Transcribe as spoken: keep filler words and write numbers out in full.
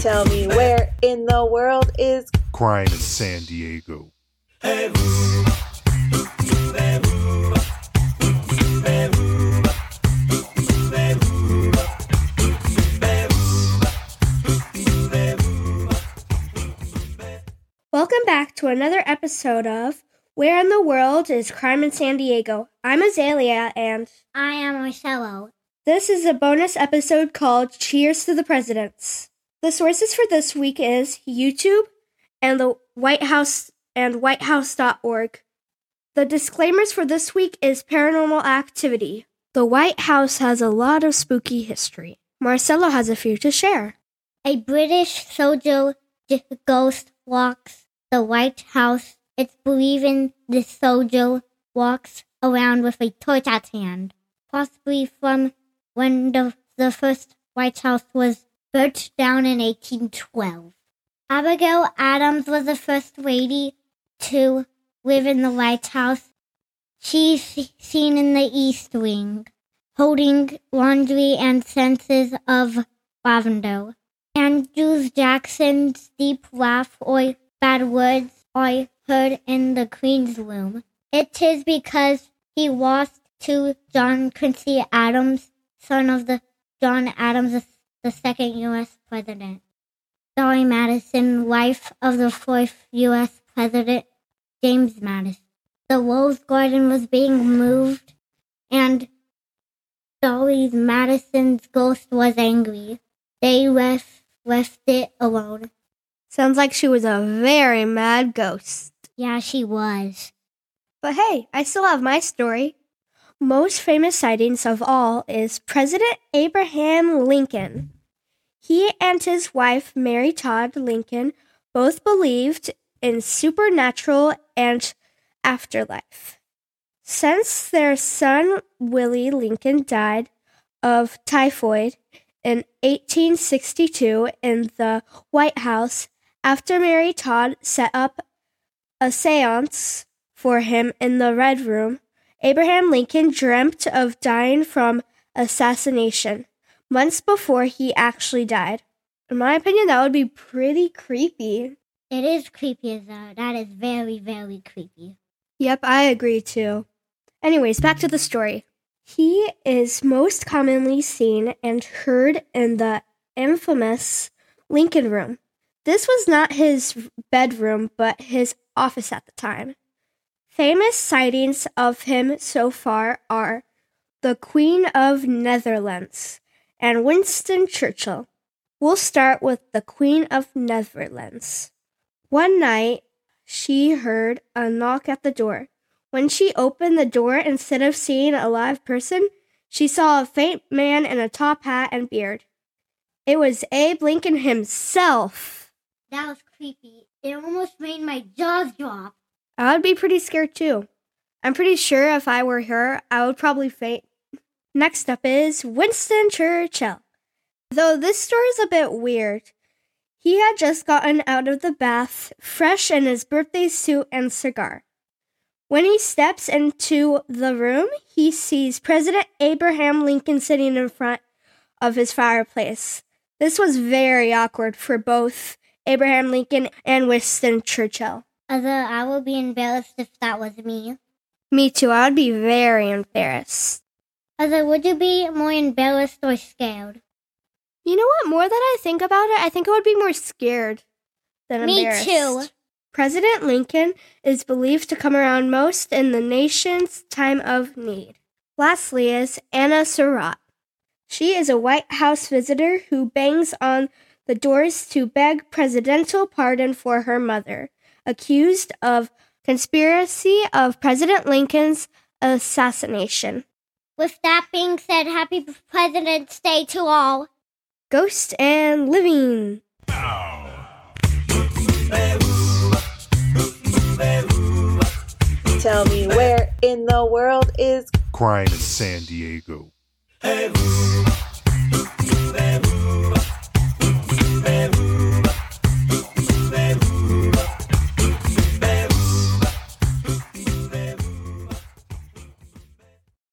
tell me where in the world is crime in San Diego. Hey, welcome back to another episode of Where in the World is Crime in San Diego. I'm Azalea and I am Marcello. This is a bonus episode called Cheers to the Presidents. The sources for this week is YouTube and the White House and white house dot org. The disclaimers for this week is paranormal activity. The White House has a lot of spooky history. Marcello has a few to share. A British soldier ghost walks the White House. It's believed the soldier walks around with a torch at hand, possibly from when the, the first White House was burnt down in eighteen twelve. Abigail Adams was the first lady to live in the White House. She's seen in the East Wing, holding laundry and scents of lavender. Andrew Jackson's deep laugh or bad words are heard in the Queen's room. It is because he lost to John Quincy Adams, son of the John Adams, the second U S president. Dolley Madison, wife of the fourth U S president, James Madison. The Rose Garden was being moved, and Dolley Madison's ghost was angry. They left, left it alone. Sounds like she was a very mad ghost. Yeah, she was. But hey, I still have my story. Most famous sightings of all is President Abraham Lincoln. He and his wife, Mary Todd Lincoln, both believed in supernatural and afterlife. Since their son, Willie Lincoln, died of typhoid in eighteen sixty-two in the White House, after Mary Todd set up a séance for him in the Red Room, Abraham Lincoln dreamt of dying from assassination months before he actually died. In my opinion, that would be pretty creepy. It is creepy, though. That is very, very creepy. Yep, I agree, too. Anyways, back to the story. He is most commonly seen and heard in the infamous Lincoln Room. This was not his bedroom, but his office at the time. Famous sightings of him so far are the Queen of Netherlands and Winston Churchill. We'll start with the Queen of Netherlands. One night, she heard a knock at the door. When she opened the door, instead of seeing a live person, she saw a faint man in a top hat and beard. It was Abe Lincoln himself. That was creepy. It almost made my jaws drop. I would be pretty scared, too. I'm pretty sure if I were her, I would probably faint. Next up is Winston Churchill. Though this story is a bit weird. He had just gotten out of the bath, fresh in his birthday suit and cigar. When he steps into the room, he sees President Abraham Lincoln sitting in front of his fireplace. This was very awkward for both Abraham Lincoln and Winston Churchill. Although I would be embarrassed if that was me. Me too. I would be very embarrassed. Although, would you be more embarrassed or scared? You know what? More that I think about it, I think I would be more scared than me embarrassed. Me too. President Lincoln is believed to come around most in the nation's time of need. Lastly is Anna Surratt. She is a White House visitor who bangs on the doors to beg presidential pardon for her mother, accused of conspiracy of President Lincoln's assassination. With that being said, happy President's Day to all. Ghost and living. Tell me where in the world is crime in San Diego.